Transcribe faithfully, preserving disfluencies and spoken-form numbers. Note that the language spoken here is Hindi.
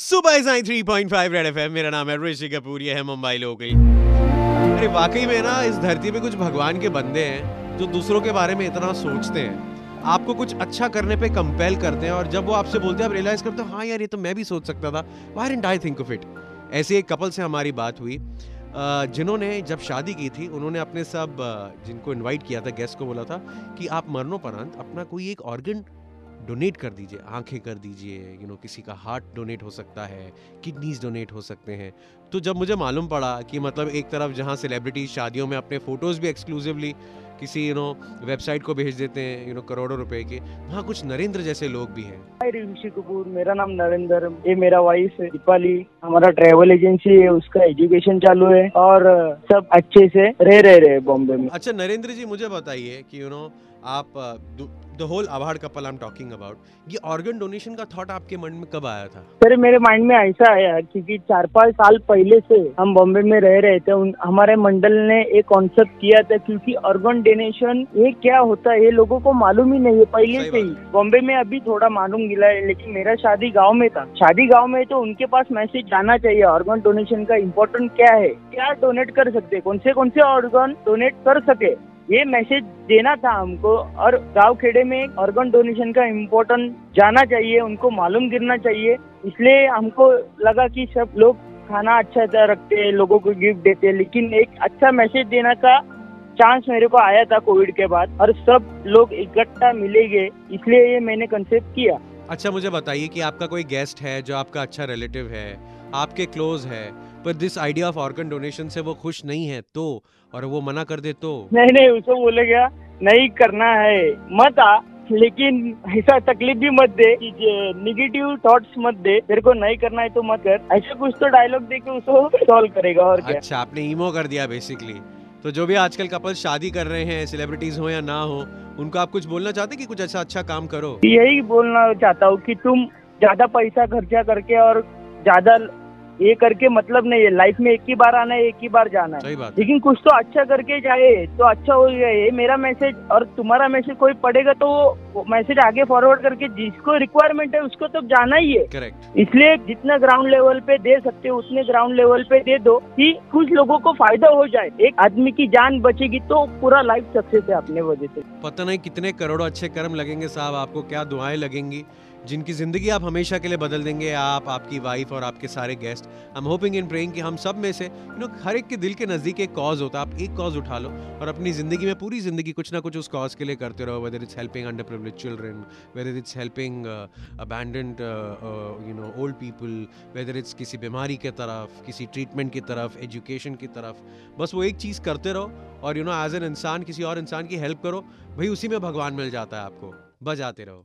सुबह साई three point five red F M. मेरा नाम है ऋषि कपूर, ये है मुंबई लोकल। अरे वाकई में ना इस धरती पे कुछ भगवान के बंदे हैं जो दूसरों के बारे में इतना सोचते हैं, आपको कुछ अच्छा करने पे कंपेल करते हैं और जब वो आपसे बोलते हैं आप रियलाइज करते हो हाँ यार ये तो मैं भी सोच सकता था, why didn't I think of it. ऐसे एक कपल से हमारी बात हुई जिन्होंने जब शादी की थी उन्होंने अपने सब जिनको इनवाइट किया था गेस्ट को बोला था कि आप मरणोपरांत अपना कोई एक ऑर्गन डोनेट कर दीजिए, आंखें कर दीजिए, यू नो किसी का हार्ट डोनेट हो सकता है, किडनीज डोनेट हो सकते हैं। तो जब मुझे मालूम पड़ा कि मतलब एक तरफ जहां सेलिब्रिटीज शादियों में अपने फ़ोटोज़ भी एक्सक्लूसिवली किसी यू नो वेबसाइट को भेज देते हैं यू नो करोड़ों रुपए के, वहाँ कुछ नरेंद्र जैसे लोग भी हैं। हाय ऋषि कपूर, मेरा नाम नरेंद्र, ये मेरा वाइफ है दीपाली, हमारा ट्रैवल एजेंसी है, उसका एजुकेशन चालू है और सब अच्छे से रह रहे रहे बॉम्बे में। अच्छा नरेंद्र जी मुझे बताइए कि यू नो आप द होल आभार couple I am talking about, ये ऑर्गन डोनेशन का थॉट आपके मन में कब आया था? सर मेरे माइंड में ऐसा आया क्योंकि चार पाँच साल पहले से हम बॉम्बे में रह रहे थे, हमारे मंडल ने एक कॉन्सेप्ट किया था क्योंकि ऑर्गन डोनेशन ये क्या होता है ये लोगों को मालूम ही नहीं है पहले से ही। बॉम्बे में अभी थोड़ा मालूम गिला है लेकिन मेरा शादी गाँव में था, शादी गाँव में तो उनके पास मैसेज जाना चाहिए ऑर्गन डोनेशन का इम्पोर्टेंट क्या है, क्या डोनेट कर सकते, कौन से कौन से ऑर्गन डोनेट कर सके, ये मैसेज देना था हमको। और गाँव खेड़े में ऑर्गन डोनेशन का इम्पोर्टेंट जाना चाहिए, उनको मालूम गिरना चाहिए, इसलिए हमको लगा कि सब लोग खाना अच्छा रखते हैं, लोगों को गिफ्ट देते हैं, लेकिन एक अच्छा मैसेज देना का चांस मेरे को आया था कोविड के बाद और सब लोग इकट्ठा मिलेंगे, इसलिए ये मैंने कंसेप्ट किया। अच्छा मुझे बताइए कि आपका कोई गेस्ट है जो आपका अच्छा रिलेटिव है, आपके क्लोज है, पर this idea of organ donation से वो खुश नहीं है तो, और वो मना कर दे तो? नहीं नहीं उसको बोलेगा नहीं करना है मत आ, लेकिन ऐसा तकलीफ भी मत दे, निगेटिव थॉट्स मत दे, तेरे को नहीं करना है तो मत कर, ऐसा कुछ तो डायलॉग दे के उसको सॉल्व करेगा और क्या। अच्छा आपने ईमो कर दिया बेसिकली। तो जो भी आजकल कपल शादी कर रहे हैं सेलिब्रिटीज हो या ना हो, उनको आप कुछ बोलना चाहते कि कुछ अच्छा अच्छा काम करो? यही बोलना चाहता हूँ कि तुम ज्यादा पैसा खर्चा करके और ज्यादा ये करके मतलब नहीं है, लाइफ में एक ही बार आना है एक ही बार जाना है, लेकिन कुछ तो अच्छा करके जाए तो अच्छा हो जाए, ये मेरा मैसेज। और तुम्हारा मैसेज कोई पढ़ेगा तो वो मैसेज आगे फॉरवर्ड करके जिसको रिक्वायरमेंट है उसको तो जाना ही है। करेक्ट, इसलिए जितना ग्राउंड लेवल पे दे सकते हो उतने ग्राउंड लेवल पे दे दो कि कुछ लोगों को फायदा हो जाए, एक आदमी की जान बचेगी तो पूरा लाइफ सक्सेस है अपने वजह से। पता नहीं कितने करोड़ों अच्छे कर्म लगेंगे साहब आपको, क्या दुआएं लगेंगी जिनकी ज़िंदगी आप हमेशा के लिए बदल देंगे, आप, आपकी वाइफ और आपके सारे guest. I am hoping and praying कि हम सब में से यू नो हर एक के दिल के नज़दीक एक कॉज होता है, आप एक कॉज उठा लो और अपनी ज़िंदगी में पूरी ज़िंदगी कुछ ना कुछ उस कॉज के लिए करते रहो, whether it's helping under privilege children, whether it's helping abandoned you know old people, whether it's किसी बीमारी के तरफ, किसी ट्रीटमेंट की तरफ, एजुकेशन की तरफ, बस वो एक चीज़ करते रहो और यू नो एज एन इंसान किसी और इंसान की हेल्प करो भाई, उसी में भगवान मिल जाता है आपको। बजाते रहो।